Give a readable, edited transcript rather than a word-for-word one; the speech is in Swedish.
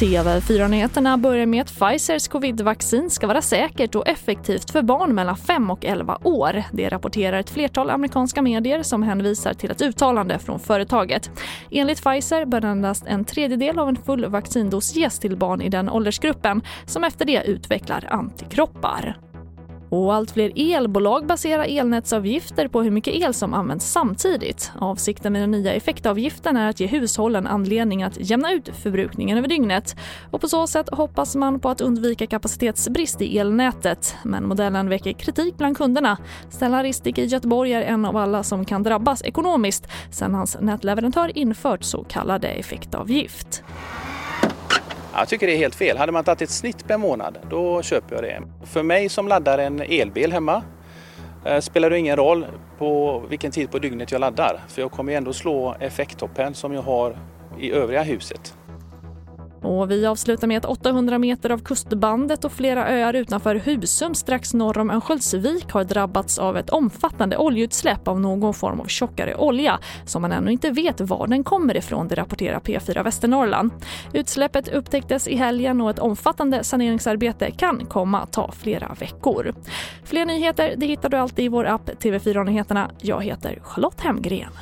TV4-nyheterna börjar med att Pfizers covid-vaccin ska vara säkert och effektivt för barn mellan 5 och 11 år. Det rapporterar ett flertal amerikanska medier som hänvisar till ett uttalande från företaget. Enligt Pfizer bör endast en tredjedel av en full vaccindos ges till barn i den åldersgruppen som efter det utvecklar antikroppar. Och allt fler elbolag baserar elnätsavgifter på hur mycket el som används samtidigt. Avsikten med den nya effektavgiften är att ge hushållen anledning att jämna ut förbrukningen över dygnet. Och på så sätt hoppas man på att undvika kapacitetsbrist i elnätet. Men modellen väcker kritik bland kunderna. Stellan Ristic i Göteborg är en av alla som kan drabbas ekonomiskt sedan hans nätleverantör infört så kallade effektavgift. Jag tycker det är helt fel. Hade man tagit ett snitt per månad, då köper jag det. För mig som laddar en elbil hemma spelar det ingen roll på vilken tid på dygnet jag laddar. För jag kommer ändå slå effekttoppen som jag har i övriga huset. Och vi avslutar med att 800 meter av kustbandet och flera öar utanför Husum strax norr om Önsköldsvik har drabbats av ett omfattande oljeutsläpp av någon form av tjockare olja som man ännu inte vet var den kommer ifrån, det rapporterar P4 Västernorrland. Utsläppet upptäcktes i helgen och ett omfattande saneringsarbete kan komma att ta flera veckor. Fler nyheter det hittar du alltid i vår app TV4-nyheterna. Jag heter Charlotte Hemgren.